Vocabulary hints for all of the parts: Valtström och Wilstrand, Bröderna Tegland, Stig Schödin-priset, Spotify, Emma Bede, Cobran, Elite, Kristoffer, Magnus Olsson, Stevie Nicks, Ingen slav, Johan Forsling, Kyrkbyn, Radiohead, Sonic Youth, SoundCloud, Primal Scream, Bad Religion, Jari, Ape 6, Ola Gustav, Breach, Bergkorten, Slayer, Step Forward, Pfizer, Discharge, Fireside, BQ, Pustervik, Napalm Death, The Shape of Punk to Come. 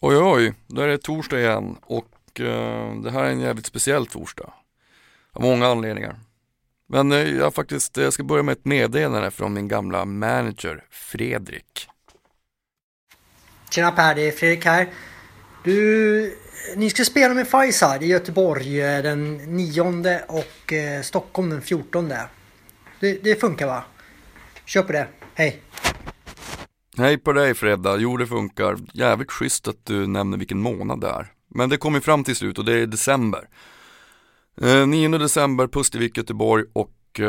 Oj, oj, då är det torsdag igen och det här är en jävligt speciell torsdag. Av många anledningar. Men jag ska börja med ett meddelande från min gamla manager Fredrik. Tjena Per, det är Fredrik här. Ni ska spela med Pfizer i Göteborg den 9:e och Stockholm den 14:e. Det funkar va? Köp det, hej. Hej på dig Fredda, jo det funkar. Jävligt schysst att du nämner vilken månad det är. Men det kommer fram till slut och det är december. 9 december Pustervik Göteborg och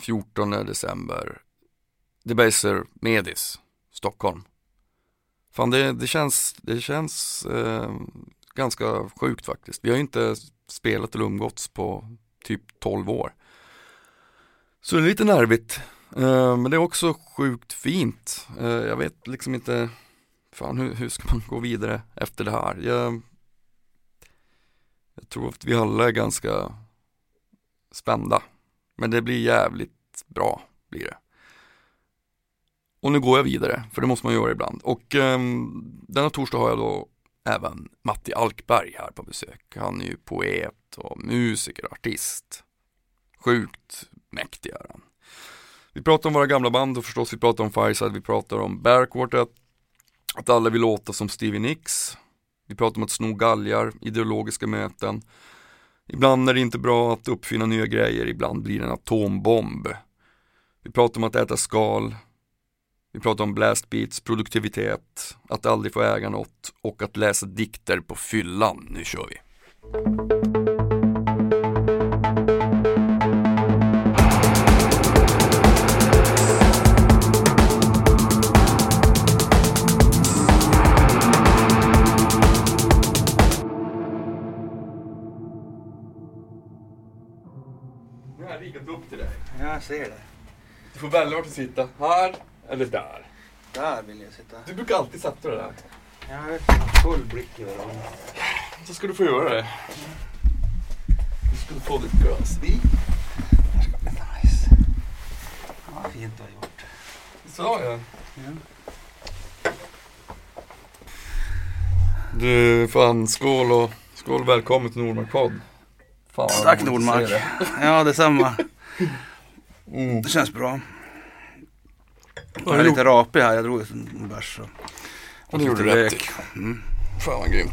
14 december Debaser Medis Stockholm. Fan det känns ganska sjukt faktiskt. Vi har ju inte spelat eller umgåtts på typ 12 år. Så det är lite nervigt. Men det är också sjukt fint. Jag vet liksom inte fan hur ska man gå vidare efter det här. Jag tror att vi alla är ganska spända. Men det blir jävligt bra blir det. Och nu går jag vidare, för det måste man göra ibland. Och denna torsdag har jag då även Matti Alkberg här på besök. Han är ju poet och musiker, artist. Sjukt mäktig är han. Vi pratar om våra gamla band och förstås vi pratar om Fireside, vi pratar om Bergkorten, att alla vill låta som Stevie Nicks. Vi pratar om att sno galgar, ideologiska möten. Ibland är det inte bra att uppfinna nya grejer, ibland blir det en atombomb. Vi pratar om att äta skal. Vi pratar om blast beats, produktivitet, att aldrig få äga något och att läsa dikter på fyllan. Nu kör vi! Nu har jag rikat upp till dig. Jag ser det. Du får välja vart du sitter. Här. Eller där. Där vill jag sitta. Du brukar alltid sätta det där. Jag har full blick över dem. Så ska du få göra det. Du skulle få ditt glas i. Det här ska bli nice. Ja, fint du har gjort. Det sa jag. Ja. Du, fan, skål och välkommen till Nordmarkpodd. Tack Nordmark. Det. Ja, detsamma. Det känns bra. Jag är lite rapig här, jag drog en bärs och det gjorde du rätt till. Fan vad grymt.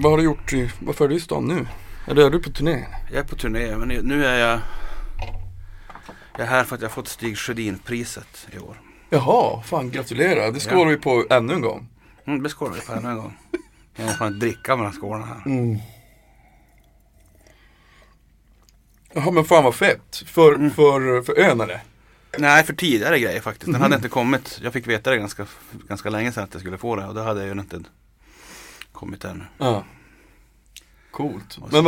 Vad har du gjort i, varför är du i stan nu? Eller är du på turné? Jag är på turné, men nu är jag är här för att jag har fått Stig Schödin-priset i år. Jaha, fan gratulerar, det skålar vi på ännu en gång. Det skålar vi på ännu en gång. Jag måste fan dricka mellan skålarna här. Jaha, men fan vad fett, för önare. Nej, för tidigare grejer faktiskt. Den hade inte kommit. Jag fick veta det ganska länge sedan att jag skulle få det. Och då hade jag ju inte kommit ännu. Ja. Coolt. Men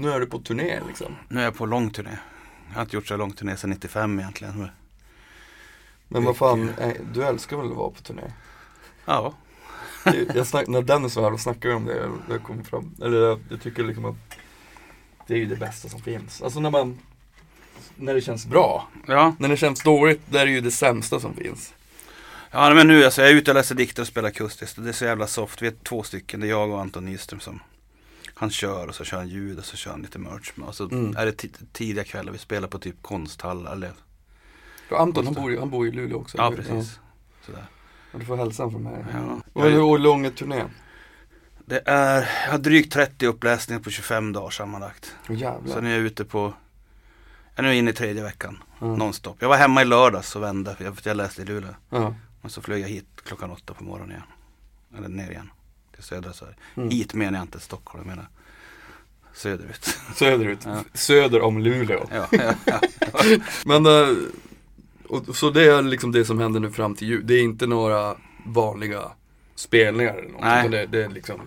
nu är du på turné liksom? Nu är jag på lång turné. Jag har inte gjort så lång turné sedan 95 egentligen. Men vad fan, du älskar väl att vara på turné? Ja. När Dennis var här och snackade om det, jag kom fram. Eller jag tycker liksom att det är ju det bästa som finns. Alltså när det känns bra. Ja. När det känns dåligt, där är ju det sämsta som finns. Ja, men nu alltså, jag är ute och läser dikter och spelar akustiskt. Och det är så jävla soft. Vi är 2 stycken. Det är jag och Anton Nyström som... Han kör och så kör han ljud och så kör han lite merch. Och så är det tidiga kvällar. Vi spelar på typ konsthall eller... Ja, Anton, han bor i Luleå också. Ja, precis. Ja. Sådär. Och du får hälsan från mig. Ja. Och hur lång är turnén? Det är... Jag har drygt 30 uppläsningar på 25 dagar sammanlagt. Oh, jävlar. Så nu är jag ute på... Jag är nu inne i 3:e veckan, nonstop. Jag var hemma i lördags och vände, för jag läste i Luleå. Och så flög jag hit klockan 8 på morgonen igen. Eller ner igen, till Södra Sverige. Hit menar jag inte Stockholm, jag menar söderut. Söderut, ja. Söder om Luleå. Ja. Men, så det är liksom det som händer nu fram till jul. Det är inte några vanliga spelningar eller något. Nej. Det är liksom...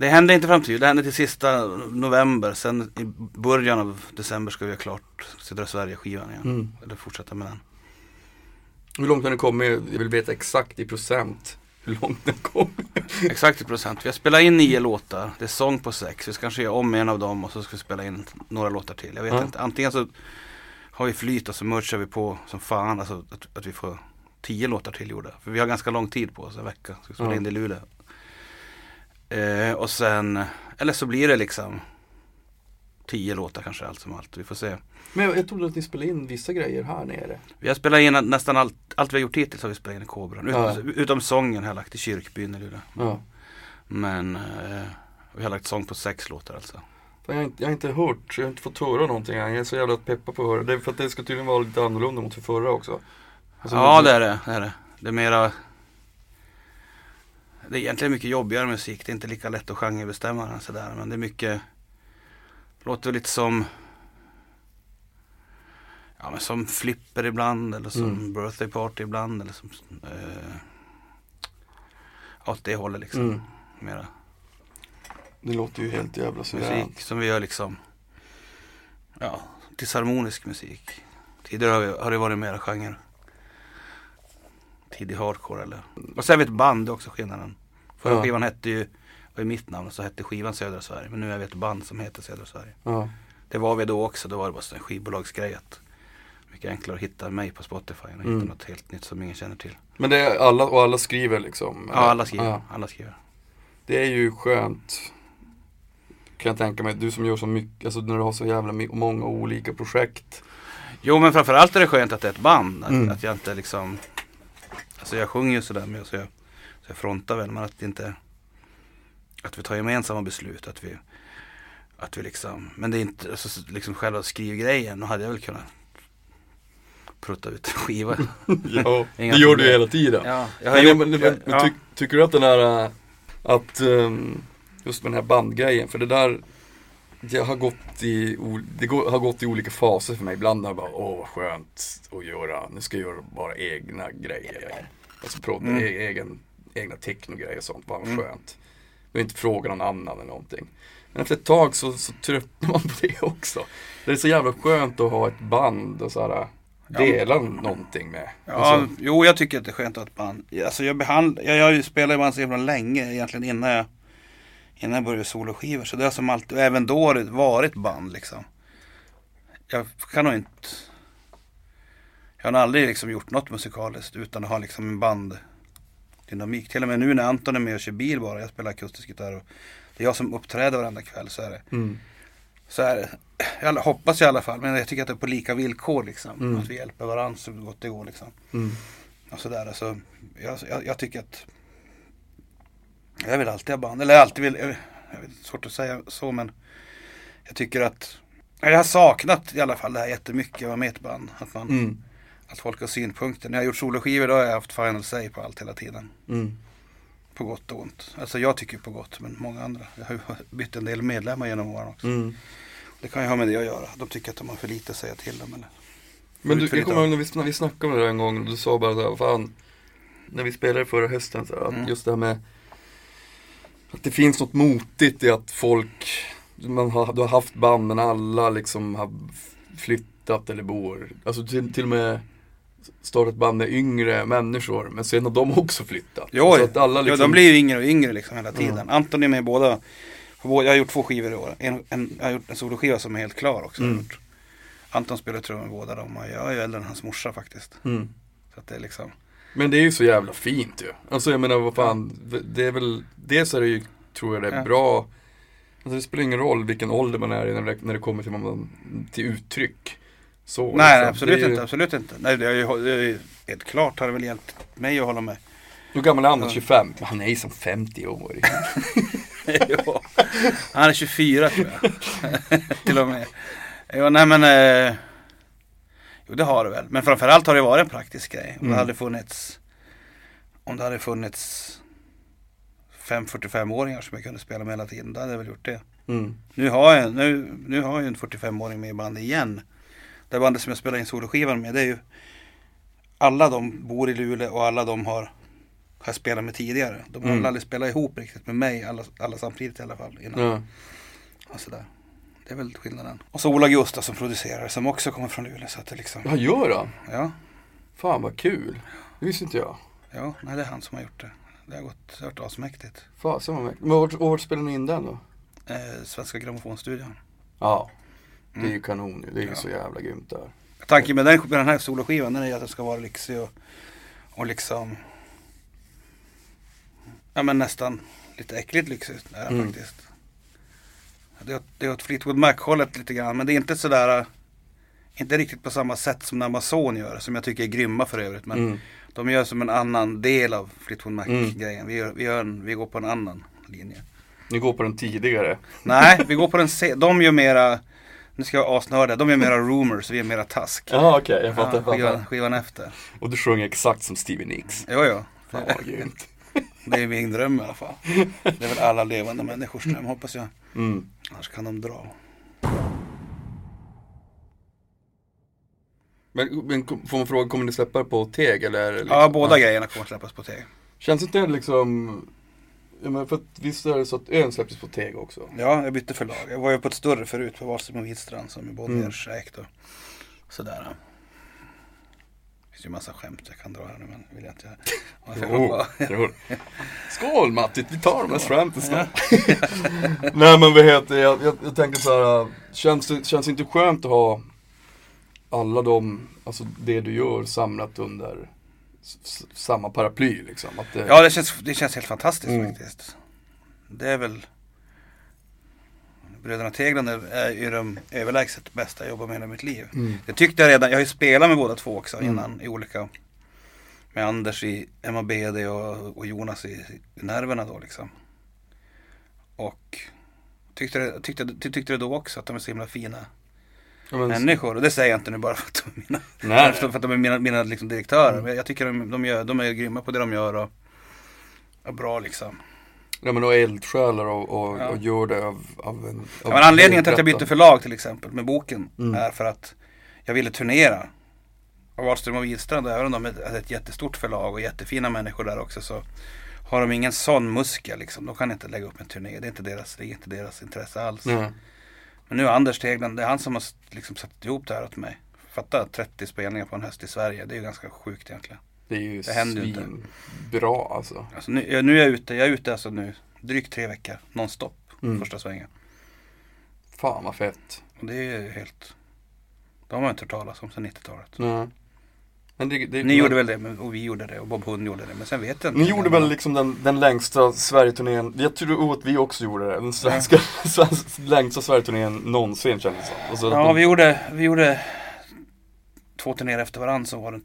Det hände inte fram till jul, det hände till sista november. Sen i början av december ska vi ha klart Södra Sverige-skivan igen. Eller fortsätta med den. Hur långt har den kommit? Jag vill veta exakt i procent hur långt den kommer. Exakt i procent. Vi har spelat in 9 låtar. Det är sång på 6. Vi ska kanske göra om en av dem och så ska vi spela in några låtar till. Jag vet inte. Antingen så har vi flyt och så merchar vi på som fan. Alltså att vi får 10 låtar till gjorda. För vi har ganska lång tid på oss, en vecka. Så vi spelade in det i Luleå. Och sen, eller så blir det liksom 10 låtar kanske, allt som allt. Vi får se. Men jag trodde att ni spelade in vissa grejer här nere. Vi har spelat in nästan allt vi har gjort hittills har vi spelat in i Cobran. Utom sången har jag lagt i Kyrkbyn i Luleå. Ja. Men vi har lagt sång på 6 låtar alltså. Jag har inte fått höra någonting. Jag är så jävla peppad på att höra. Det är för att det ska tydligen vara lite annorlunda mot förra också. Alltså, ja, det är det. Det är mera... Det är egentligen mycket jobbigare musik. Det är inte lika lätt att genrebestämma den sådär. Men det är mycket... Låter lite som... Ja, men som Flipper ibland. Eller som Birthday Party ibland. Eller som... åt det håller liksom. Mera. Det låter ju helt jävla suveränt. Musik som vi gör liksom... Ja, disharmonisk musik. Tidigare har det varit mera genre. Tidig hardcore eller... Och sen vet band också skillnaden. Förra skivan hette ju... Och i mitt namn så hette skivan Södra Sverige. Men nu är vi ett band som heter Södra Sverige. Ja. Det var vi då också. Då var det bara en skivbolagsgrej. Mycket enklare att hitta mig på Spotify. Och hitta något helt nytt som ingen känner till. Men det är alla, och alla skriver liksom? Ja, alla skriver. Det är ju skönt... Kan jag tänka mig, du som gör så mycket, alltså när du har så jävla många olika projekt. Jo, men framförallt är det skönt att det är ett band. Att jag inte liksom... Alltså jag sjunger ju sådär, men så jag frontar väl. Men att det inte... Att vi tar gemensamma beslut. Att vi liksom... Men det är inte... Alltså liksom själva skrivgrejen. Då hade jag väl kunnat prutta ut en skiva. Ja, det gör du hela tiden. Ja, tycker du att den här... Att... just med den här bandgrejen, för det där det har gått i olika faser för mig. Ibland har jag bara, vad skönt att göra, nu ska jag göra bara egna grejer, alltså prata egna technogrejer och sånt, bara skönt, det är inte fråga någon annan eller någonting. Men efter ett tag så tröttnar man på det också. Det är så jävla skönt att ha ett band och sådär dela någonting med. Ja, alltså, jo, jag tycker att det är skönt att ha ett band. Alltså jag spelar i band så jävla länge egentligen innan jag började soloskivor. Så det har som alltid, även då det varit band liksom. Jag har aldrig liksom gjort något musikaliskt utan att ha liksom en banddynamik. Till och med nu när Anton är med och kör bil bara. Jag spelar akustisk gitarr och det är jag som uppträder varenda kväll. Så är det. Så är det. Jag hoppas i alla fall. Men jag tycker att det är på lika villkor liksom. Att vi hjälper varandra så gott det går liksom. Och sådär. Så jag tycker att jag vill alltid ha band, eller jag vet, svårt att säga så, men jag tycker att jag har saknat i alla fall det här jättemycket att vara med ett band, att folk har synpunkter. När jag har gjort soloskivor då har jag haft final say på allt hela tiden. På gott och ont. Alltså jag tycker på gott, men många andra. Jag har bytt en del medlemmar genom åren också. Det kan ju ha med det att göra. De tycker att de har för lite att säga till dem. Eller... Men du, jag kommer ihåg när vi snackade om det där en gång, du sa bara så här, fan, när vi spelade förra hösten, så att just det här med att det finns något motigt i att folk... Du har haft band, men alla liksom har flyttat eller bor. Alltså till och med startat band med yngre människor. Men sen har de också flyttat. Jo, alltså att alla liksom... de blir ju yngre och yngre liksom hela tiden. Anton är med båda. Jag har gjort 2 skivor i år. Jag har gjort en soloskiva som är helt klar också. Anton spelar trummor med båda dem. Jag är ju äldre än hans morsa faktiskt. Så att det är liksom... Men det är ju så jävla fint ju. Alltså jag menar, vad fan, det är väl, dels är det ju, tror jag det är bra. Alltså det spelar ingen roll vilken ålder man är i när det kommer till uttryck. Så, nej, liksom. Absolut inte. Nej, det är ju helt klart har det väl hjälpt mig att hålla med. Hur gammal är Anders? 25? Han är ju som 50 år. Ja, han är 24 tror jag. Till och med. Ja, nej men... Jo, det har det väl. Men framförallt har det varit en praktisk grej. Om det hade funnits 5-45-åringar som jag kunde spela med hela tiden, då hade jag väl gjort det. Nu har jag en 45-åring med i bandet igen. Det bandet som jag spelar in soloskivan med, det är ju alla de bor i Luleå och alla de har spelat med tidigare. De har aldrig spelat ihop riktigt med mig, alla samtidigt i alla fall. Innan. Ja. Och sådär. Det är väl skillnaden. Och så Ola Gustav som producerar, som också kommer från Luleå. Så att det liksom... Vad gör han? Ja. Fan vad kul. Det visste inte jag. Ja, nej, det är han som har gjort det. Det har varit asmäktigt. Fan, så var mäktigt. Men vart spelar ni in den då? Svenska Grammofonstudion. Ja, det är ju kanon. Det är ju så jävla grymt där. Tanken med den här soloskivan är att den ska vara lyxig och och liksom, ja men nästan lite äckligt lyxigt är det faktiskt. Det är åt Fleetwood Mac-hållet lite grann, men det är inte sådär, inte riktigt på samma sätt som Amazon gör, som jag tycker är grymma för övrigt, men de gör som en annan del av Fleetwood Mac-grejen. Vi går på en annan linje. Ni går på den tidigare? Nej, vi går på den de gör mera, nu ska jag asnörda, de gör mera rumors, vi är mera task. Jaha, okej, jag fattar. Ja, skivan efter. Och du sjunger exakt som Stevie Nicks. Jo. Fan vad grymt. Det är min dröm i alla fall. Det är väl alla levande människors dröm, hoppas jag. Annars kan de dra. Men får man fråga, kommer ni släppa på Teg? Eller liksom? Ja, båda grejerna kommer släppas på Teg. Känns inte det liksom... Ja, men för att visst är det så att ön släpptes på Teg också? Ja, jag bytte förlag. Jag var ju på ett större förut, på Valtström och Wilstrand, som är både ägt och sådär. Det finns ju en massa skämt jag kan dra här nu, men vill jag inte göra. Skål Matti, vi tar de här skämten snart. Nej, men jag tänker så här, känns inte skönt att ha alla de, alltså det du gör samlat under samma paraply liksom, att det... Ja, det känns helt fantastiskt faktiskt. Det är väl Bröderna Tegland är ju de överlägset bästa jag jobbar med hela mitt liv. Det tyckte jag redan, jag har ju spelat med båda två också innan i olika, med Anders i Emma Bede och Jonas i Nerverna då liksom. Och tyckte det då också att de är så himla fina. Människor, och det säger jag inte nu bara för att de är mina liksom direktörer. Jag tycker de är grymma på det de gör och är bra liksom. Ja, men och eldsjälar och gör det av men anledningen till att jag bytte förlag till exempel med boken är för att jag ville turnera. Och Valtström och Wilstrand, även om de är ett jättestort förlag och jättefina människor där också, så har de ingen sån muskel liksom. De kan inte lägga upp en turné, det är inte deras intresse alls. Men nu Anders Teglund, det är han som har liksom satt ihop det här åt mig. Fatta 30 spelningar på en höst i Sverige. Det är ju ganska sjukt egentligen. Det är ju bra alltså. Alltså nu är jag är ute alltså nu drygt 3 veckor nonstop första svängen. Fan vad fett. Och det är ju helt... De har man inte hört talas om sedan 90-talet. Mm. Men ni gjorde väl det, och vi gjorde det, och Bob Hund gjorde det, men sen vet jag inte. Ni gjorde väl liksom den längsta Sverige-turnén, jag tror att vi också gjorde det, den svenska, längsta Sverige-turnén någonsin kändes det. Och så ja, vi gjorde 2 turnéer efter varandra, så var det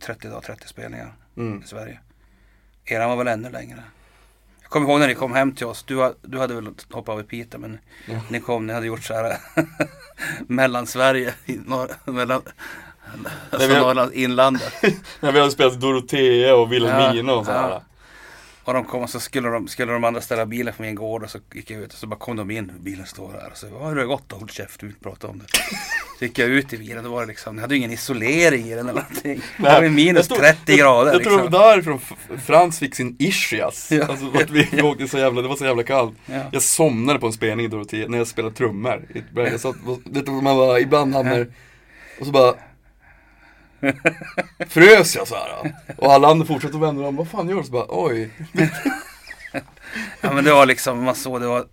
30 spelningar i Sverige. Eran var väl ännu längre. Jag kommer ihåg när ni kom hem till oss, du hade väl hoppat över Pita, men ni hade gjort så här mellan Sverige, mellan... Alltså Norrlands inlandet. När vi hade spelat Dorotea och Vilhelmina och sådär. Ja. Och de kom, och så skulle de andra ställa bilen på min gård, och så gick jag ut och så bara kom de in, bilen står där, och så hur har det gått då? Håll käft, du vill inte prata om det. Så gick jag ut i bilen, då var det liksom, jag hade ju ingen isolering i den eller någonting. Nej, det var minus 30 grader. Jag tror liksom. Därifrån Frans fick sin ischias. Ja. Alltså att vi åkte så jävla, det var så jävla kallt. Ja. Jag somnade på en spelning i Dorotea när jag spelade trummor. Jag satt, vet du, man bara, ibland hamnar och så bara frös jag så här. Och alla andra fortsatte att vända dem. Vad fan gör du? Så bara, oj. Ja, men det var liksom, man såg, det var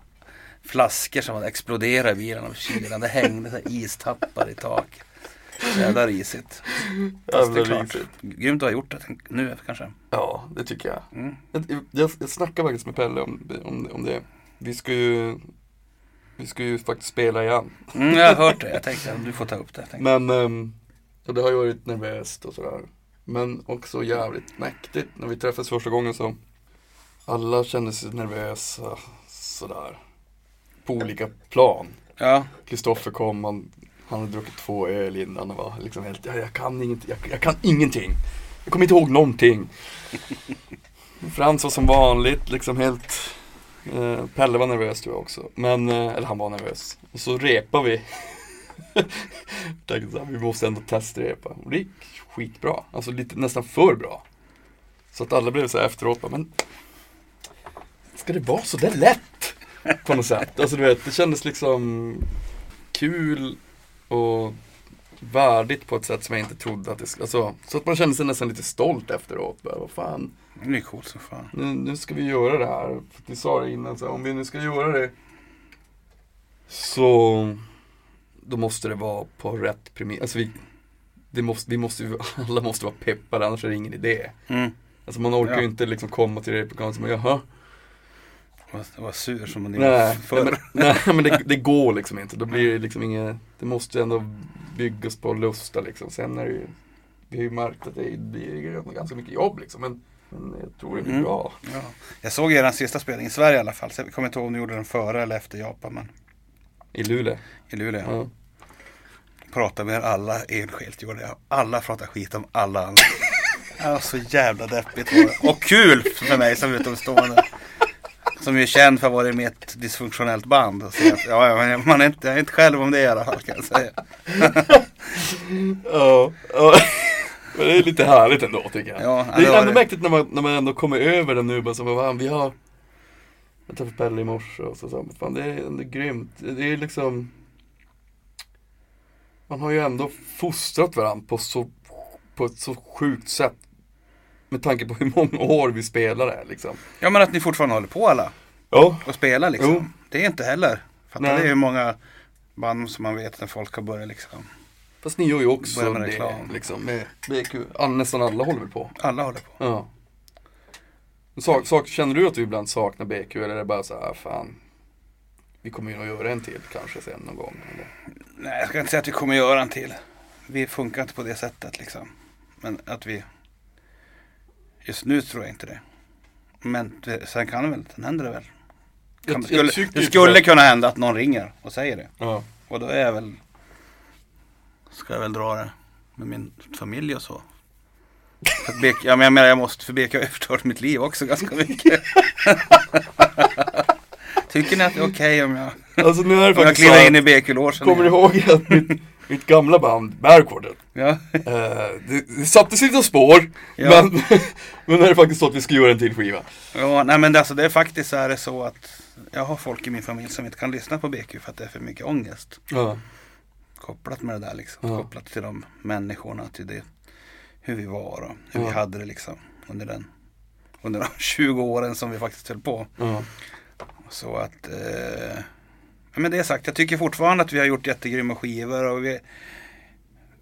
flaskor som hade exploderat i bilen av kylan. Det hängde så här istappar i tak. Jävla risigt. Grymt att ha gjort det nu kanske. Ja, det tycker jag. Jag snackar faktiskt med Pelle om det. Vi ska ju faktiskt spela igen. Jag har hört det. Jag tänkte att du får ta upp det. Men... Och det har ju varit nervöst och sådär. Men också jävligt mäktigt. När vi träffades första gången så... Alla kände sig nervösa. Sådär. På olika plan. Ja. Kristoffer kom. Han hade druckit 2 öl innan. Och var liksom helt... Jag kan ingenting. Jag kommer inte ihåg någonting. Frans var som vanligt. Liksom helt... Pelle var nervös tror jag också. Men... Eller han var nervös. Och så repar vi... Tänkte så här, vi måste ändå testrepa. Och det gick skitbra. Alltså lite, nästan för bra. Så att alla blev så här efteråt. Men ska det vara så där lätt? På något sätt. Alltså du vet, det kändes liksom kul och värdigt på ett sätt som jag inte trodde att det skulle. Alltså, så att man kände sig nästan lite stolt efteråt. Bara, vad fan. Det är coolt så fan. Nu ska vi göra det här. För vi sa det innan. Så här, om vi nu ska göra det så... Då måste det vara på rätt premiss. Alltså vi alla måste vara peppade, annars är det ingen idé. Mm. Alltså man orkar ju inte liksom komma till det programmet som jaha. Det var sur som man gjorde förr. Nej, men det går liksom inte. Då blir det liksom inget. Det måste ju ändå byggas på lusta liksom. Sen är det ju, vi har ju märkt att det blir ganska mycket jobb liksom, men jag tror det blir bra. Ja. Jag såg er den sista spelningen i Sverige i alla fall. Så jag kommer inte ihåg om ni gjorde den före eller efter Japan, men I Luleå. Ja. Pratar med alla enskilt, gjorde jag. Alla pratar skit om alla andra. Så jävla deppigt var det. Och kul för mig som utomstående. Som är känd för att vara med ett dysfunktionellt band. Och så att, jag är inte själv om det i alla fall, kan jag säga. Men det är lite härligt ändå, tycker jag. Ja, det är ändå mäktigt när man ändå kommer över den nu. Bara så, vi har... Jag träffade Pelle i morse och så. Fan, det är ändå grymt. Det är liksom... Man har ju ändå fostrat varandra på ett så sjukt sätt. Med tanke på hur många år vi spelar där liksom. Ja, men att ni fortfarande håller på alla. Ja. Och spelar liksom. Jo. Det är inte heller. Fattar det är ju många band som man vet när folk har börjat liksom. Fast ni gör ju också börjar med reklam. Det liksom. Med BQ. Nästan alla håller väl på. Alla håller på. Ja. Känner du att du ibland saknar BQ? Eller är det bara så här, fan... Vi kommer ju att göra en till kanske sen någon gång. Eller? Nej, jag ska inte säga att vi kommer göra en till. Vi funkar inte på det sättet liksom. Men att vi... Just nu tror jag inte det. Men sen kan det väl, sen händer det väl. Det skulle kunna hända att någon ringer och säger det. Ja. Och då är jag väl... Ska jag väl dra det med min familj och så. Jag måste förbeka överstört mitt liv också ganska mycket. Tycker ni att det är okej om jag... Alltså nu är det faktiskt så in i BQ-låsen. Kommer du ihåg att mitt gamla band, Bergkorten, det satte sina spår, men nu är det faktiskt så att vi ska göra en till skiva. Ja, nej men det är faktiskt så att jag har folk i min familj som inte kan lyssna på BQ för att det är för mycket ångest. Ja. Kopplat med det där liksom, kopplat till de människorna, till det, hur vi var och hur vi hade det liksom under de 20 åren som vi faktiskt höll på. Ja. Så att, men det är sagt, jag tycker fortfarande att vi har gjort jättegrymma skivor och vi,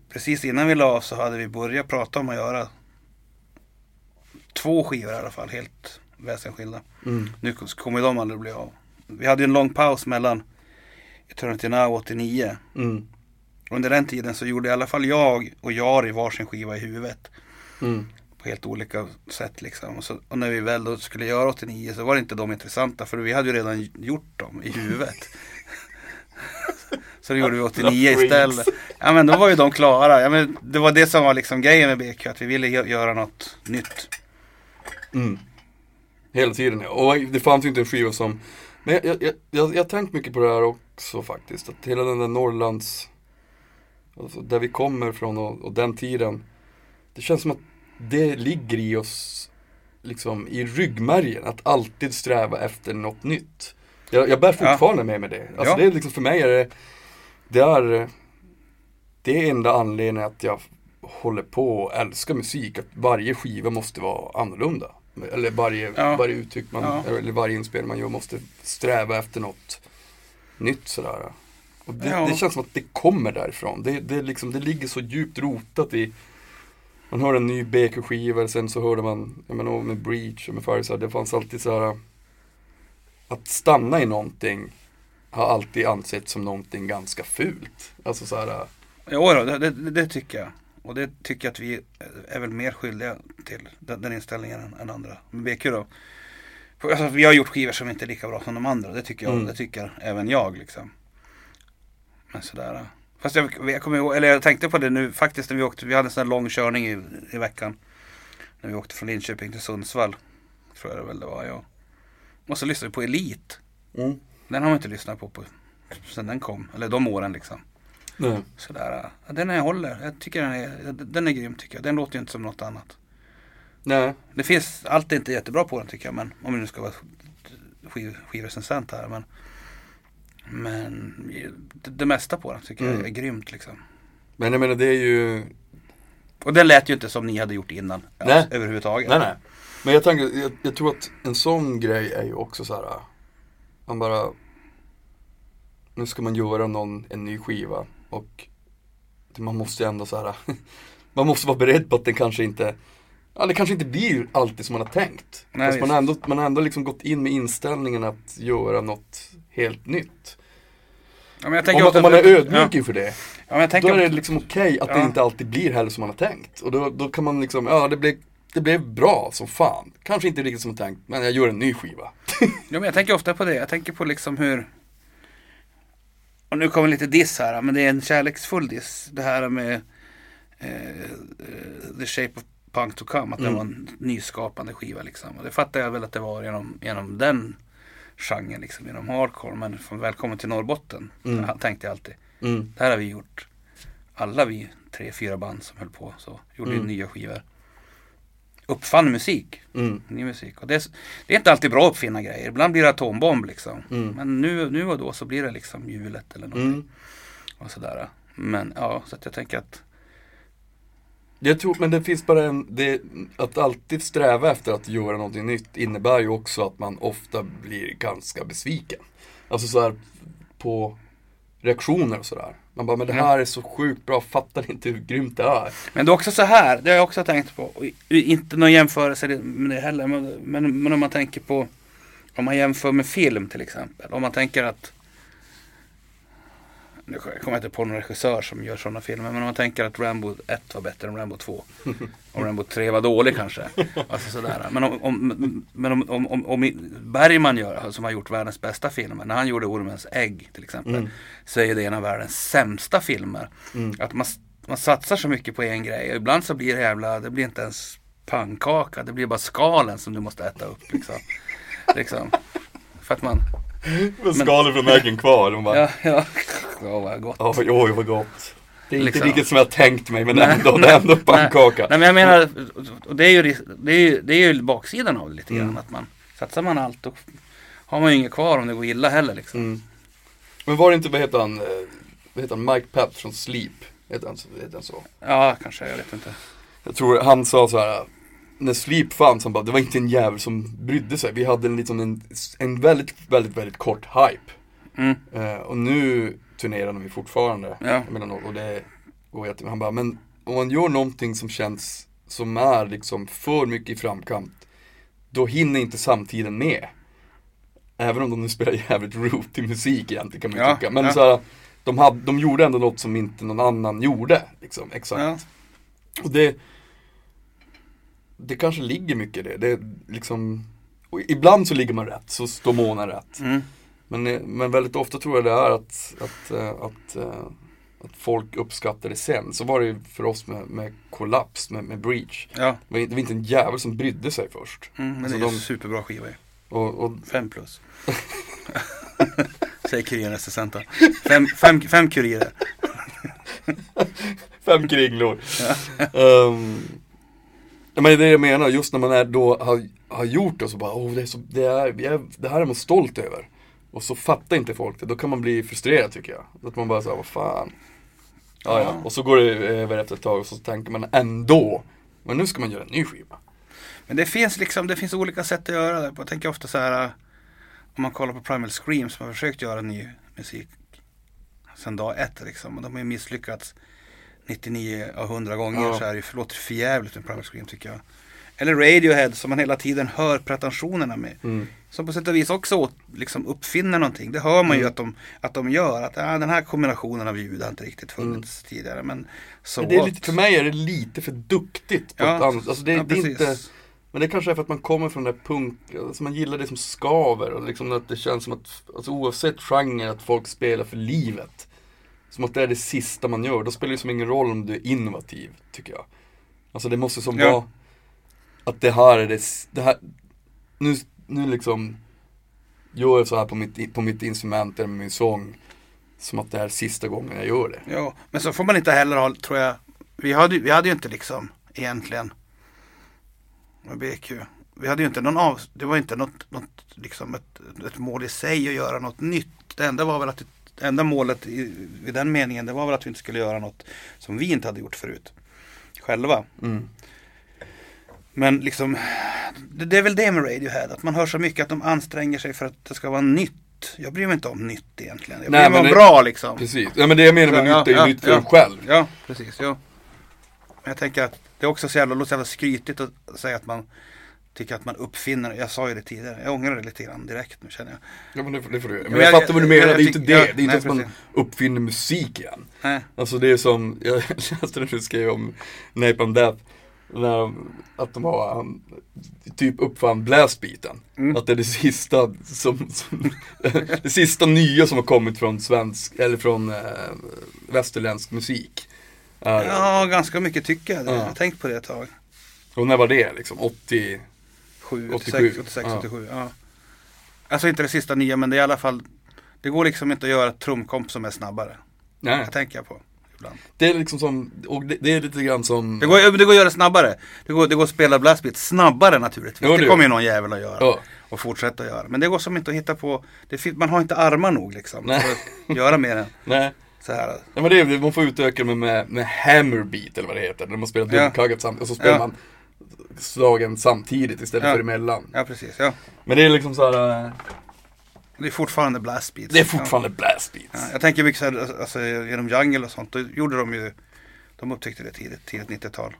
precis innan vi la av så hade vi börjat prata om att göra 2 skivor i alla fall, helt väsensskilda. Mm. Nu kommer de aldrig bli av. Vi hade ju en lång paus mellan Eternity Now och 89. Mm. Under den tiden så gjorde i alla fall jag och Jari varsin skiva i huvudet. Mm. På helt olika sätt liksom. Och när vi väl då skulle göra 89 så var det inte de intressanta, för vi hade ju redan gjort dem i huvudet. Så då gjorde vi 89 istället. Ja, men då var ju de klara. Ja, men det var det som var liksom grejen med BQ, att vi ville göra något nytt. Mm. Hela tiden. Och det fanns ju inte en skiva som... Men jag har tänkt mycket på det här också faktiskt. Att hela den där Norrlands... Alltså, där vi kommer från och den tiden. Det känns som att det ligger i oss liksom i ryggmärgen att alltid sträva efter något nytt. Jag bär fortfarande med det. Alltså det är liksom, för mig är det är enda anledningen att jag håller på och älskar musik, att varje skiva måste vara annorlunda, eller varje uttryck eller varje inspelning man gör måste sträva efter något nytt sådär. Och det känns som att det kommer därifrån. Det liksom, det ligger så djupt rotat i. Man hörde en ny BQ-skiva, sen så hörde man, jag menar, med Breach och med Fireside, det fanns alltid så här, att stanna i någonting har alltid ansetts som någonting ganska fult. Alltså så här... Ja, det tycker jag. Och det tycker jag att vi är väl mer skyldiga till, den inställningen, än andra. Men BQ då, alltså, vi har gjort skivor som inte är lika bra som de andra, det tycker jag, det tycker även jag liksom. Men sådär... Fast jag tänkte på det nu faktiskt när vi hade en sån här lång körning i veckan. När vi åkte från Linköping till Sundsvall, tror jag väl det var, ja. Och så lyssnade vi på Elite. Mm. Den har man inte lyssnat på sen den kom, eller de åren liksom. Mm. Sådär, ja, den här håller, jag tycker den är grym tycker jag. Den låter ju inte som något annat. Nej. Det finns allt inte jättebra på den tycker jag, men om det nu ska vara skivrecensent här, men det mesta på den tycker jag är grymt liksom. Men jag menar, det är ju... Och det lät ju inte som ni hade gjort innan. Nej. Alltså, överhuvudtaget. Nej. Men jag tror att en sån grej är ju också så här. Man bara... Nu ska man göra en ny skiva. Och att man måste ändå så här, man måste vara beredd på att den kanske inte, ja, det kanske inte blir alltid som man har tänkt. Nej, fast man har ändå liksom gått in med inställningen att göra något helt nytt. Ja, men jag tänker om man är ödmjuk inför det. Ja, men jag tänker då är det liksom okej att det inte alltid blir heller som man har tänkt. Och då kan man liksom, det blev bra som fan. Kanske inte riktigt som jag tänkt, men jag gör en ny skiva. Ja, men jag tänker ofta på det. Jag tänker på liksom hur, och nu kommer lite diss här, men det är en kärleksfull diss. Det här med The Shape of Punk to Come, att det var en nyskapande skiva liksom. Och det fattar jag väl att det var genom den genren liksom, genom hardcore, men från Välkommen till Norrbotten tänkte jag alltid. Det här har vi gjort. Alla vi 3-4 band som höll på så gjorde nya skivor. Uppfann musik. Ny musik. Och det är inte alltid bra att uppfinna grejer. Ibland blir det atombomb liksom. Men nu och då så blir det liksom hjulet eller någonting. Och sådär. Men ja, så att jag tänker att jag tror, men det finns bara att alltid sträva efter att göra någonting nytt innebär ju också att man ofta blir ganska besviken. Alltså så här på reaktioner och sådär. Man bara, men det här är så sjukt bra, fattar inte hur grymt det är. Men det är också så här, det har jag också tänkt på. Inte någon jämförelse med det heller, men om man tänker på, om man jämför med film till exempel. Om man tänker att, nu kommer jag inte på någon regissör som gör sådana filmer, men om man tänker att Rambo 1 var bättre än Rambo 2 och Rambo 3 var dålig kanske, alltså sådär. Men om Bergman gör, som har gjort världens bästa filmer, när han gjorde Ormens ägg till exempel, så är det en av världens sämsta filmer. Att man satsar så mycket på en grej, och ibland så blir det jävla, det blir inte ens pannkaka, det blir bara skalen som du måste äta upp liksom. För att man med skalet från äggen kvar. De bara, ja, vad gott. Oj, vad gott. Det är liksom inte riktigt som jag tänkt mig, men ändå pannkaka. Nej, men jag menar, det är ju baksidan av det lite grann, att man satsar man allt och har man ju inget kvar om det går illa heller liksom. Men var det inte, vad heter han, Mike Patton från Sleep? Heter han så? Ja, kanske, jag vet inte. Jag tror han sa så här, när Sleep fanns, han bara, det var inte en jävel som brydde sig. Vi hade en väldigt, väldigt, väldigt kort hype. Och nu turnerar de ju fortfarande. Ja. Jag menar, och det går jättebra. Han bara, men om man gör någonting som känns, som är liksom för mycket i framkant, då hinner inte samtiden med. Även om de nu spelar jävligt root i musik egentligen, kan man tycka. Men så här, de gjorde ändå något som inte någon annan gjorde. Liksom, exakt. Ja. Och det kanske ligger mycket i det. Det är liksom, och ibland så ligger man rätt, så står månen rätt. Men väldigt ofta tror jag det är att folk uppskattar det sen. Så var det ju för oss med Kollaps, med Breach. Ja. Det var inte en jävel som brydde sig först. Men det är en superbra skiva ju. Och 5+. Säger kurierna assistenta. 5 kurier. 5 kringlor. Men det är det jag menar, just när man är då har gjort det, så bara, det här är man stolt över. Och så fattar inte folk det. Då kan man bli frustrerad, tycker jag. Att man bara så här, vad fan. Ja. Och så går det över efter ett tag, och så tänker man ändå, men nu ska man göra en ny skiva. Men det finns olika sätt att göra det på. Jag tänker ofta så här, om man kollar på Primal Scream, som har försökt göra ny musik sedan dag 1 liksom. Och de har ju misslyckats 99 av 100 gånger. Så här, det låter för jävligt med Primal Scream, tycker jag. Eller Radiohead, som man hela tiden hör pretensionerna med. Som på sätt och vis också liksom uppfinner någonting. Det hör man ju att de gör. Att den här kombinationen av ljud har inte riktigt funnits tidigare. Men så det är lite, för mig är det lite för duktigt. På ett annat. Alltså det är inte, men det kanske är för att man kommer från den där punk. Alltså man gillar det som skaver. Och liksom att det känns som att, alltså oavsett genre, att folk spelar för livet. Som att det är det sista man gör. Då spelar det som ingen roll om du är innovativ, tycker jag. Alltså det måste som vara att det här är det här, nu liksom gör jag så här på mitt instrument eller min sång, som att det är sista gången jag gör det. Ja, men så får man inte heller ha, tror jag. Vi hade ju inte liksom egentligen BQ. Vi hade ju inte någon av, det var inte något liksom ett mål i sig att göra något nytt. Det enda var väl att det enda målet i den meningen, det var väl att vi inte skulle göra något som vi inte hade gjort förut själva. Men liksom, det är väl det med Radiohead, att man hör så mycket att de anstränger sig för att det ska vara nytt Jag bryr mig inte om nytt egentligen. Jag bryr mig om bra liksom. Precis. Ja, men det jag menar med nytt är ju nytt för en själv. Ja, precis. Ja. Men jag tänker att det är också så jävla skrytigt att säga att man tycker att man uppfinner. Jag sa ju det tidigare. Jag ångrar det lite grann direkt nu, känner jag. Ja, men det får du. Men jag fattar vad du menar. Det är inte det. Det är inte att man uppfinner musik igen. Nej. Alltså det är som, jag läste när du skrev om Napalm Death. Att de har typ uppfann blastbeaten. Mm. Att det är det sista som det sista nya som har kommit från svensk eller från västerländsk musik. Ja, ganska mycket tycker jag. Jag har tänkt på det ett tag. Och när var det liksom? 87, 86, 87. Ja. Alltså inte det sista nya, men det är i alla fall, det går liksom inte att göra ett trumkomp som är snabbare. Nej. Jag tänker på ibland. Det är liksom som, och det är lite grann som... Det går att göra snabbare. Det går att spela blastbeat snabbare naturligtvis. Jo, det kommer ju någon jävel att göra. Ja. Och fortsätta göra. Men det går som inte att hitta på... man har inte armar nog liksom. Nej. För att göra mer än... Nej. Så här. Ja, men det är, man får utöka med hammerbeat eller vad det heter. När man spelar dubbelkaggat samtidigt. Och så spelar man slagen samtidigt istället för emellan. Ja, precis. Ja. Men det är liksom så här... Det är fortfarande blastbeats. Ja, jag tänker mycket så här, alltså, genom jungle och sånt. Då gjorde de ju... De upptäckte det tidigt 90-tal.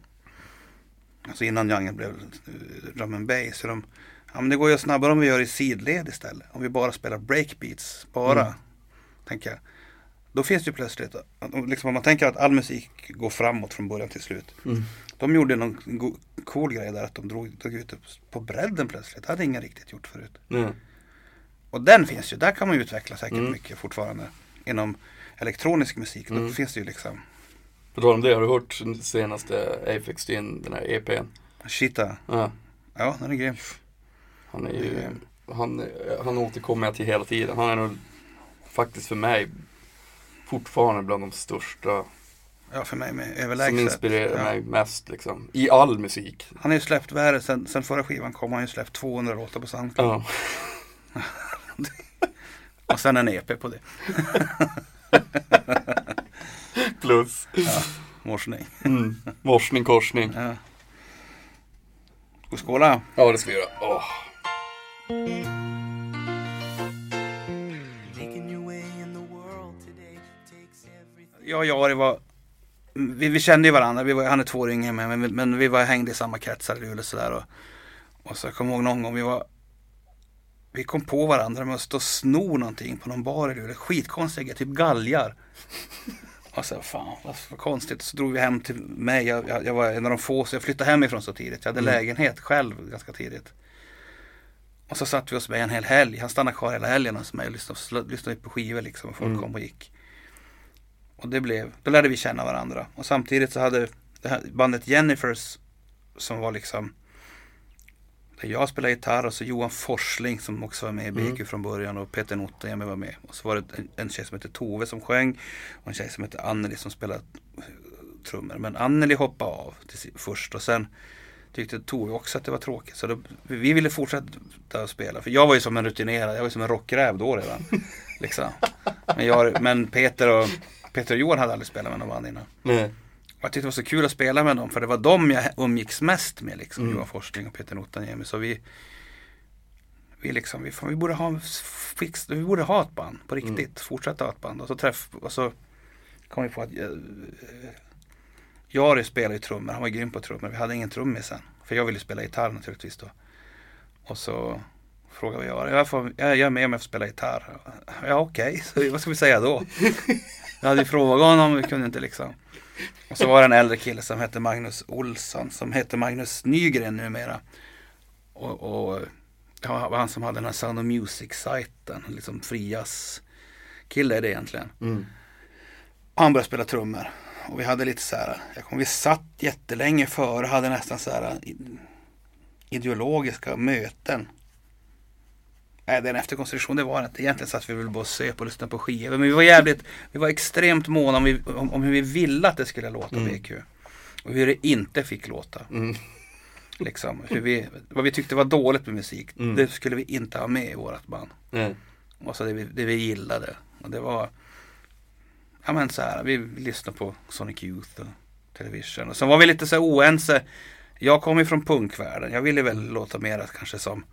Alltså innan jungle blev drum and bass. Så men det går ju snabbare om vi gör i sidled istället. Om vi bara spelar breakbeats. Tänker jag. Då finns det ju plötsligt... Liksom om man tänker att all musik går framåt från början till slut. Mm. De gjorde någon cool grej där. Att de drog ut på bredden plötsligt. Det hade ingen riktigt gjort förut. Mm. Och den finns ju, där kan man ju utveckla säkert mycket fortfarande. Inom elektronisk musik, då finns det ju liksom... På tal om det, har du hört den senaste Ape 6, den här EPn? Shita. Ja, den är grym. Han är ju... Han återkommer jag till hela tiden. Han är nog faktiskt för mig fortfarande bland de största... Ja, för mig med överlägset. Som inspirerar mig mest liksom. I all musik. Han har ju släppt värre, sen förra skivan kom han ju släppt 200 låtar på SoundCloud. Ja. Och sen en EP på det. Plus morsning. Morsning, korsning. Och skåla. Ja, det ska vi göra. Jag och Jari var... Vi kände ju varandra. Han är 2 år yngre, men vi var hängde i samma kretsar eller sådär. Och så kom jag ihåg någon gång vi kom på varandra med att stå och sno någonting på någon bar eller skitkonstiga, typ galgar. Och så fan, vad konstigt. Så drog vi hem till mig. Jag var en av de få, så jag flyttade hemifrån så tidigt. Jag hade lägenhet själv ganska tidigt. Och så satt vi oss med en hel helg. Han stannade kvar hela helgen hos mig och lyssnade på skivor liksom. Och folk kom och gick. Och då lärde vi känna varandra. Och samtidigt så hade det här bandet Jennifers, som var liksom... Där jag spelade gitarr, och så Johan Forsling som också var med i BQ från början, och Peter Notten jag var med. Och så var det en tjej som heter Tove som sjöng, och en tjej som heter Anneli som spelade trummor. Men Anneli hoppade av först, och sen tyckte Tove också att det var tråkigt. Så vi ville fortsätta att spela. För jag var ju som en rutinerad, jag var ju som en rockräv då redan. Liksom. Men Peter och Johan hade aldrig spelat med någon band innan. Mm. Jag tyckte det var så kul att spela med dem, för det var dem jag umgicks mest med liksom, Johan Forsling och Peter Notten. Så vi borde ha ett band på riktigt, fortsätta ha ett band. Och så kom vi på att Jari spelade ju trummor, han var grym på trummor. Vi hade ingen trummis sen, för jag ville spela gitarr naturligtvis då. Och så frågade vi Jari, jag är med om jag får spela gitarr. Ja, okej. Vad ska vi säga då? Jag hade ju frågat honom, vi kunde inte liksom. Och så var det en äldre kille som hette Magnus Olsson, som hette Magnus Nygren numera. Och var han som hade den här Sound of Music-sajten, liksom frias kille är det egentligen. Han började spela trummor. Och vi hade lite så här, vi satt jättelänge före, hade nästan så här ideologiska möten. Nej, det är en efterkonstruktion, det var det inte. Egentligen satt vi väl bara se på och lyssna på skivor. Men vi var extremt måna om hur vi ville att det skulle låta BQ. Och hur det inte fick låta. Liksom, vad vi tyckte var dåligt med musik, det skulle vi inte ha med i vårat band. Och så det vi gillade. Och det var... Ja, men så här, vi lyssnade på Sonic Youth och Television. Och så var vi lite så här oense. Jag kom ju från punkvärlden. Jag ville väl låta mer kanske som...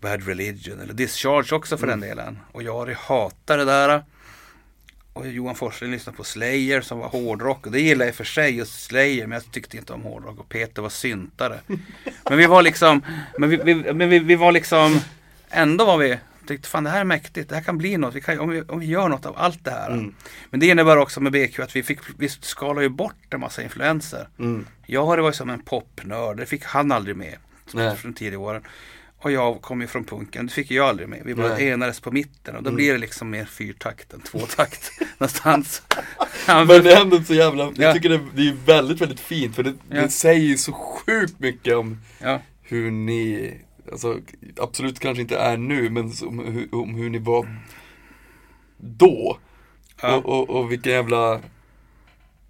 Bad Religion eller Discharge också för den delen. Och Jari hatar det där. Och Johan Forsling lyssnade på Slayer som var hårdrock. Och det gillar jag för sig, just Slayer. Men jag tyckte inte om hårdrock. Och Peter var syntare. Men vi var liksom... Men vi var liksom... Ändå var vi... Tyckte, fan, det här är mäktigt. Det här kan bli något. Vi kan, om vi gör något av allt det här. Mm. Men det innebär också med BQ att vi skalade ju bort en massa influenser. Mm. Jag var ju som en popnörd. Det fick han aldrig med. Från tidiga åren. Och jag kom ju från punken. Det fick jag aldrig med. Vi bara enades på mitten. Och då blir det liksom mer fyrtakt än tvåtakt. Någonstans. Men det är ändå så jävla... Jag tycker det är väldigt, väldigt fint. För det säger ju så sjukt mycket om hur ni... Alltså, absolut kanske inte är nu, men om hur ni var då. Och vilken jävla...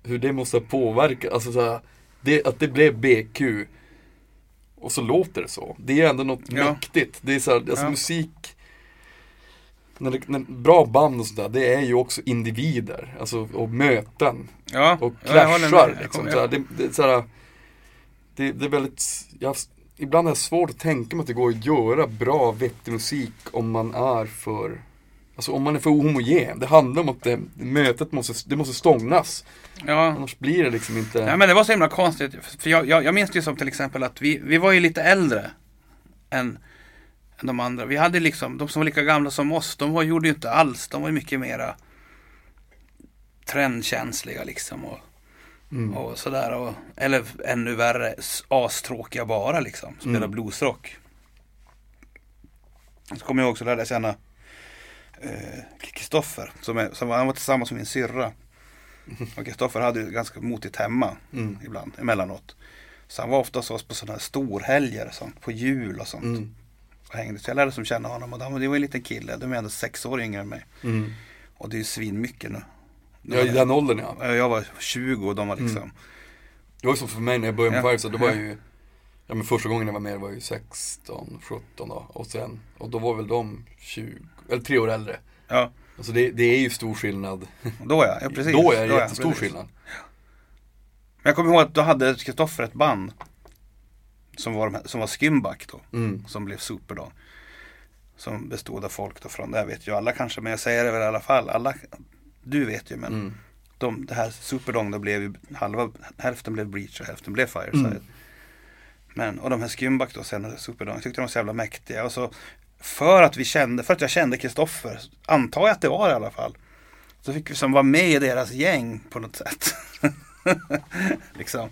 Hur det måste påverka. Alltså så här, att det blev BQ. Och så låter det så. Det är ändå något mäktigt. Det är så här, alltså musik... När bra band och sådär, det är ju också individer. Alltså, och möten. Ja. Och clashar. Det är väldigt... Ibland är det svårt att tänka mig att det går att göra bra, vettig musik om man är för... Alltså om man är för homogen. Det handlar om att mötet måste stångas. Ja. Annars blir det liksom inte... Ja, men det var så himla konstigt. För jag minns ju som till exempel att vi var ju lite äldre än de andra. Vi hade liksom... De som var lika gamla som oss, gjorde ju inte alls. De var ju mycket mera trendkänsliga liksom och... Mm. Och sådär, eller ännu värre astråkiga bara liksom, spela bluesrock. Så kommer jag också lära känna Kristoffer som han var tillsammans med min syrra. Och Kristoffer hade ju ganska motigt hemma ibland, emellanåt. Så han var ofta hos oss på sådana här storhelger och sånt, på jul och sånt. Och hängde till lärare som kände honom, och det var en liten kille, de var ändå 6 år yngre än mig. Och det är ju svinmycket nu. Ja, i den åldern, jag var 20 och de var liksom... Det var ju som för mig när jag började med Fireside, då var jag ju... Ja, men första gången jag var med var ju 16, 17 då. Och då var väl de 20, eller 3 år äldre. Ja. Alltså det är ju stor skillnad. Då ja precis. Då är det jättestor skillnad. Ja. Men jag kommer ihåg att då hade Kristoffer ett band som var Skymback då, som blev super då. Som bestod av folk då från, det vet ju alla kanske, men jag säger det väl i alla fall, alla... Du vet ju, men det här superdong, då blev ju hälften blev Breach och hälften blev Fireside. Men, och de här Skymback då sen, superdong, tyckte de var så jävla mäktiga. Och så, för att jag kände Kristoffer, antar jag att det var i alla fall, så fick vi som vara med i deras gäng på något sätt. liksom.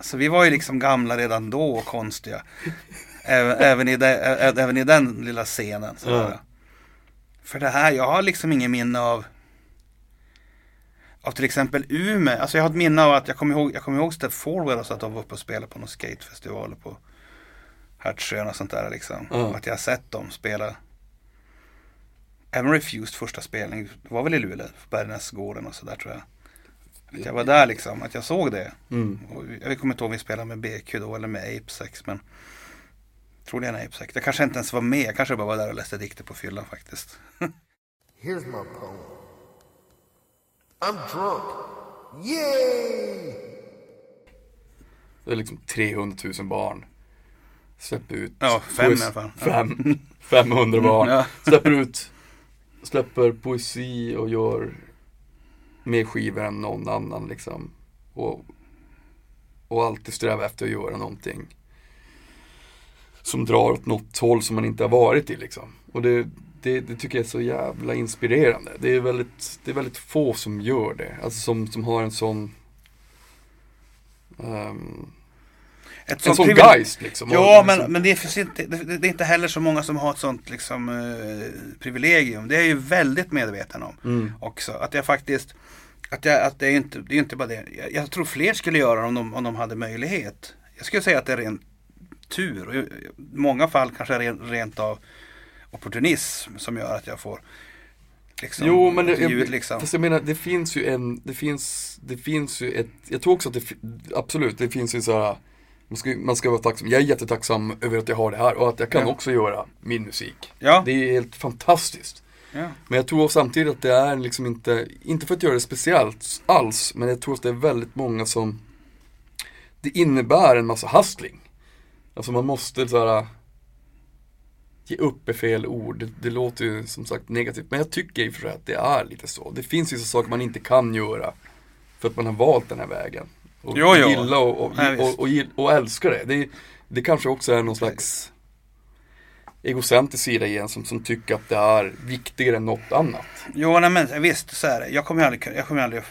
Så vi var ju liksom gamla redan då och konstiga. Även i den lilla scenen. För det här, jag har liksom ingen minne av till exempel Umeå. Alltså jag har ett minne av att jag kommer ihåg Step Forward, så att de var uppe och spelade på någon skatefestival på Hertsön och sånt där liksom. Att jag har sett dem spela. Även Refused första spelning var väl i Luleå, Bergnäsgården och sådär tror jag. Att jag var där liksom, att jag såg det. Och jag kommer inte ihåg om vi spelade med BQ då eller med Ape 6, men tror det är en Ape 6. Jag kanske inte ens var med, jag kanske bara var där och läste dikter på fyllan faktiskt. Here's my poem. I'm drunk. Yay! Det är liksom 300 000 barn. Släpp ut. Ja, 5 i alla fall. 500 barn. Släpper poesi och gör mer skivor än någon annan liksom. Och alltid sträva efter att göra någonting som drar åt något håll som man inte har varit i liksom. Och det tycker jag är så jävla inspirerande. Det är väldigt få som gör det. Alltså som har en sån... en sån geist liksom. Ja, men det är inte heller så många som har ett sånt liksom, privilegium. Det är jag ju väldigt medveten om också. Att jag faktiskt... Att det är inte bara det. Jag tror fler skulle göra om de hade möjlighet. Jag skulle säga att det är ren tur. Och i många fall kanske rent av opportunism som gör att jag får liksom, jo, men intervjuet liksom. Fast jag menar, det finns ju ett, jag tror också att det finns ju så här, man ska vara tacksam. Jag är jättetacksam över att jag har det här och att jag kan också göra min musik. Ja. Det är helt fantastiskt. Ja. Men jag tror samtidigt att det är liksom inte för att göra det speciellt alls, men jag tror att det är väldigt många som det innebär en massa hustling. Alltså man måste så här ge upp är fel ord. Det låter ju som sagt negativt. Men jag tycker ju för att det är lite så. Det finns ju så saker man inte kan göra för att man har valt den här vägen. Och gilla och älska det. Det kanske också är någon slags egocentrisk sida igen som tycker att det är viktigare än något annat. Jo, nej, men visst, så är det. Jag kommer aldrig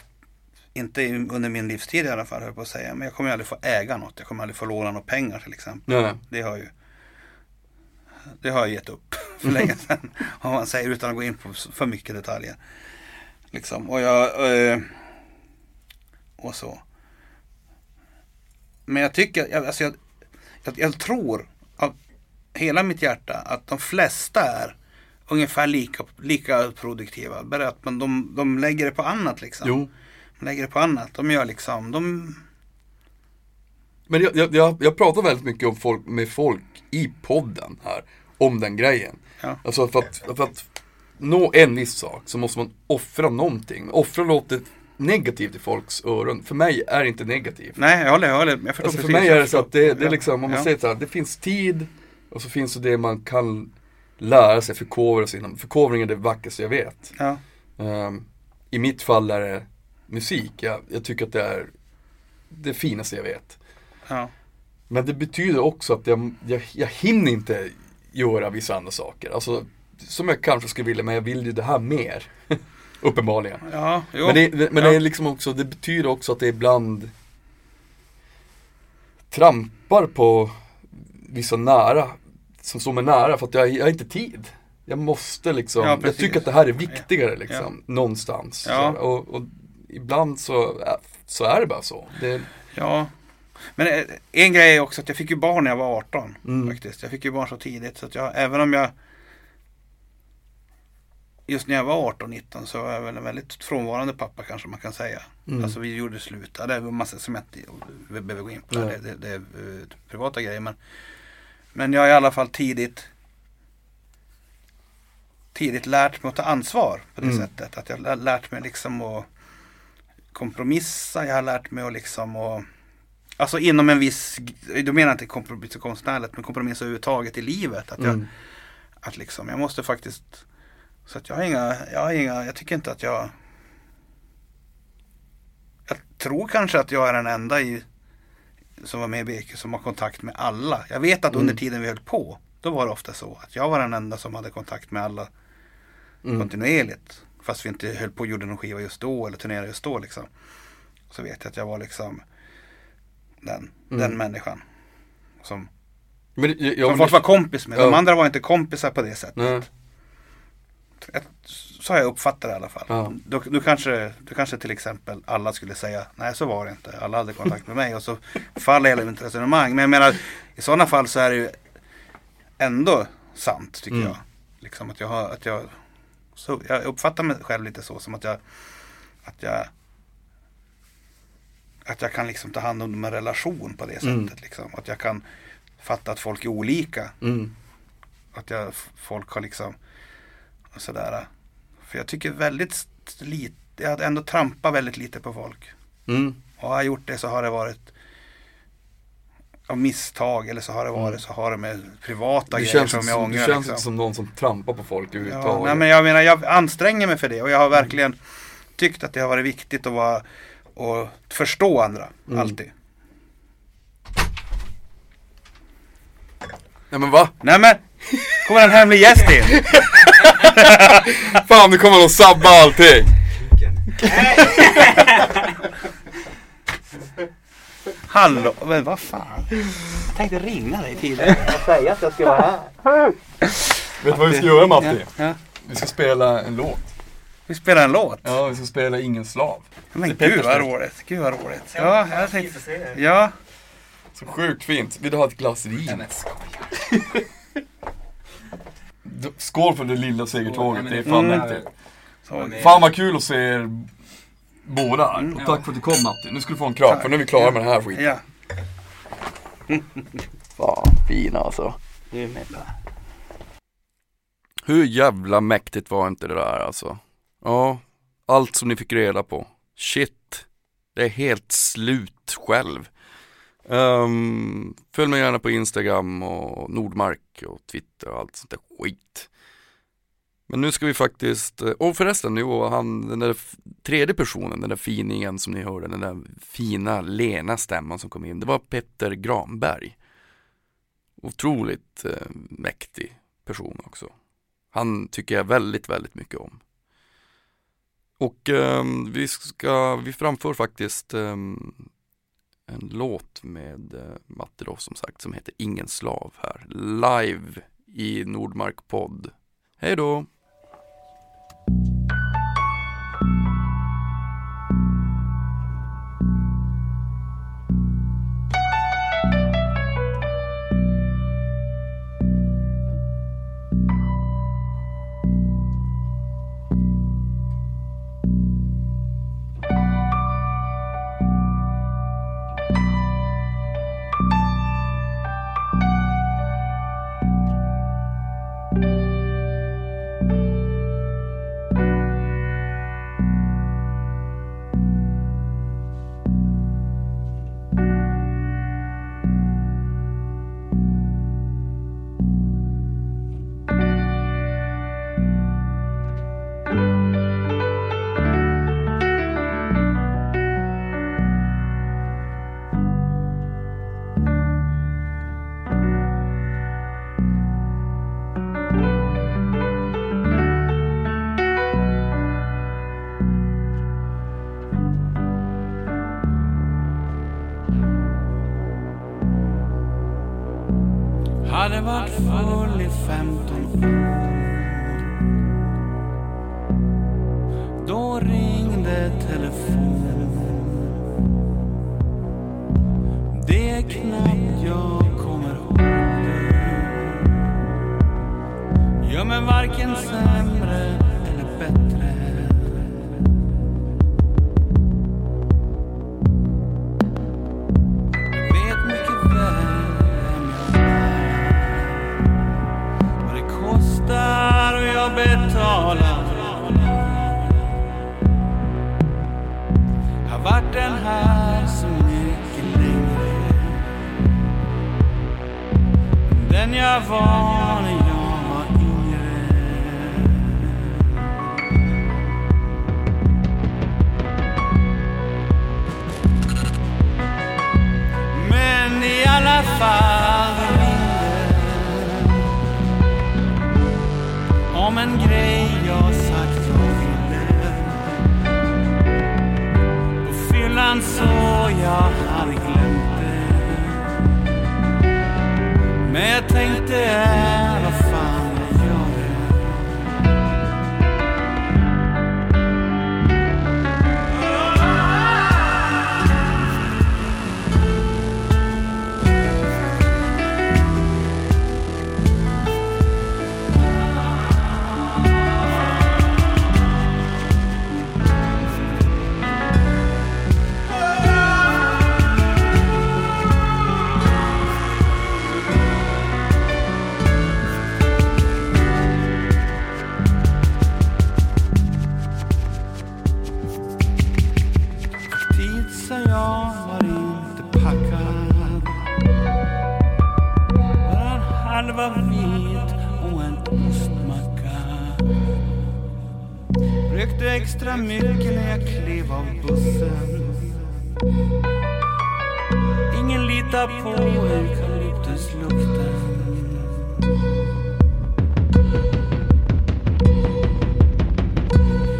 inte under min livstid i alla fall, höll på att säga, men jag kommer aldrig få äga något. Jag kommer aldrig få låna några pengar till exempel. Nej. Det har jag gett upp för länge sedan, om man säger, utan att gå in på för mycket detaljer. Liksom. Och så. Men jag tycker, alltså jag tror av hela mitt hjärta att de flesta är ungefär lika produktiva. Bara att de lägger det på annat liksom. Jo. De lägger det på annat. De gör liksom, Men jag pratar väldigt mycket om folk i podden här om den grejen. Ja. Alltså för att nå en viss sak så måste man offra någonting. Offra låter negativt i folks öron. För mig är det inte negativt. Nej, jag håller. Jag förstår, alltså för mig är det så att det är liksom, om man säger så här, det finns tid och så finns det man kan lära sig, förkovra sig inom. Förkovring är det vackraste jag vet. Ja. I mitt fall är det musik. Jag tycker att det är det finaste jag vet. Ja. Men det betyder också att jag hinner inte göra vissa andra saker. Alltså, som jag kanske skulle vilja, men jag vill ju det här mer. Uppenbarligen. Ja, jo. Men det är liksom också, det betyder också att det ibland trampar på vissa nära, som står mig nära, för att jag har inte tid. Jag måste liksom, ja, jag tycker att det här är viktigare liksom, någonstans. Ja. Så, och ibland så är det bara så. Ja. Men en grej är också att jag fick ju barn när jag var 18 faktiskt. Jag fick ju barn så tidigt så att jag, även om jag just när jag var 18-19 så var jag väl en väldigt frånvarande pappa kanske man kan säga. Alltså vi gjorde slut. Ja, det var massa som jag inte behöver gå in på. Det är privata grejer. Men jag har i alla fall tidigt lärt mig att ta ansvar på det sättet. Att jag har lärt mig liksom att kompromissa. Jag har lärt mig att liksom att, alltså inom en viss, då menar jag inte kompromiss och konstnärligt, men kompromiss överhuvudtaget i livet. Att jag liksom, jag måste faktiskt, så att jag har inga, jag tycker inte att jag tror kanske att jag är den enda som var med i BQ som har kontakt med alla. Jag vet att under tiden vi höll på, då var det ofta så att jag var den enda som hade kontakt med alla kontinuerligt. Fast vi inte höll på och gjorde någon skiva just då eller turnerade just då liksom. Så vet jag att jag var liksom den människan som folk var kompis med. De andra var inte kompisar på det sättet. Nej. Så har jag uppfattat det i alla fall. Ja. Du kanske till exempel alla skulle säga, nej så var det inte. Alla hade kontakt med mig och så faller hela mitt resonemang. Men jag menar, i sådana fall så är det ju ändå sant tycker jag. Liksom att jag uppfattar mig själv lite så som att jag kan liksom ta hand om en relation på det sättet liksom. Att jag kan fatta att folk är olika. Att folk har liksom och sådär. För jag tycker väldigt lite, jag har ändå trampat väldigt lite på folk. Och har jag gjort det så har det varit av misstag eller så har det varit så har det med privata grejer som jag ångrar. Det känns inte som någon som trampar på folk överhuvudtaget. Ja, nej, men jag menar, jag anstränger mig för det och jag har verkligen tyckt att det har varit viktigt att vara och förstå andra alltid. Nej men va? Nej men, kommer en hemlig gäst in? Fan, nu kommer de sabba allting. Hallå, men vad fan? Jag tänkte ringa dig tidigare och säga att jag ska vara här. Vet du vad vi ska göra, Matti? Ja. Vi ska spela en låt. Vi spelar en låt. Ja, vi ska spela Ingen slav. Men gud vad roligt. Ja, jag tänkte se det. Ja. Så sjukt fint. Vill du ha ett glas vin? Skål för det lilla segertåget. Det är fan mäktigt. Fan vad kul att se er båda. Och tack för att du kom, Matti. Nu ska du få en kram, för nu är vi klara med den här skiten. Ja. Fan, fina alltså. Du är med. Hur jävla mäktigt var inte det där alltså? Ja, allt som ni fick reda på. Shit, det är helt slut själv. Följ mig gärna på Instagram och Nordmark och Twitter och allt sånt där skit. Men nu ska vi faktiskt... Och förresten, nu han, den där tredje personen, den där finingen som ni hörde, den där fina lena stämman som kom in, det var Petter Granberg. Otroligt mäktig person också. Han tycker jag väldigt, väldigt mycket om. Och vi framför faktiskt en låt med Matti då, som sagt, som heter Ingen slav här. Live i Nordmarkpodd. Hej då! Hade varit full i 15 år, då ringde telefonen. Det är knappt jag kommer ihåg det. Ja, men varken sämre eller bättre. Jag var när jag var yngre. Men i alla fall ringde om en grej jag sagt jag ville. På fyllan så jag hade glömt. Men jag tänkte, vad fan jag gör det. Extra mycket när jag klev av bussen. Ingen litar på eukalyptuslukten.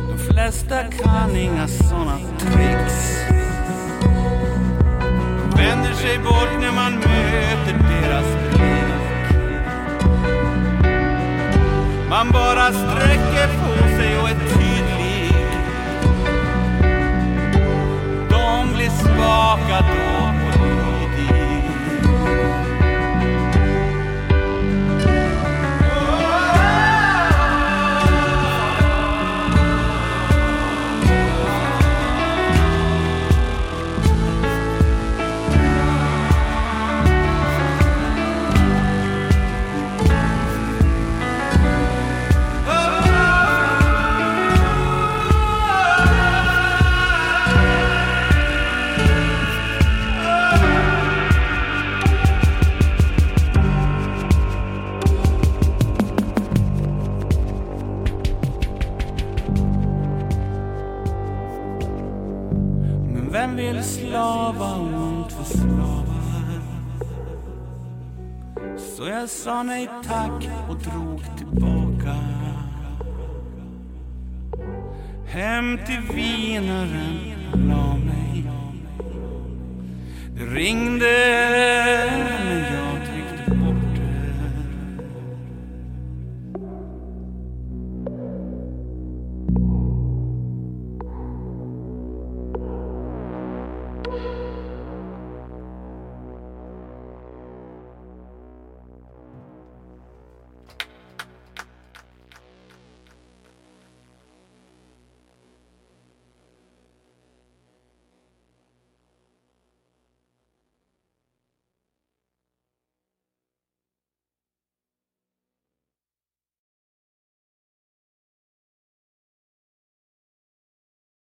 De flesta kan inga såna tricks. De vänder sig bort när man möter deras blick. Man bara sträcker på sig och ett svaka då på lydig. Vem vill slava ont för slavar? Så jag sa nej tack och drog tillbaka hem till vinaren, la mig. Det ringde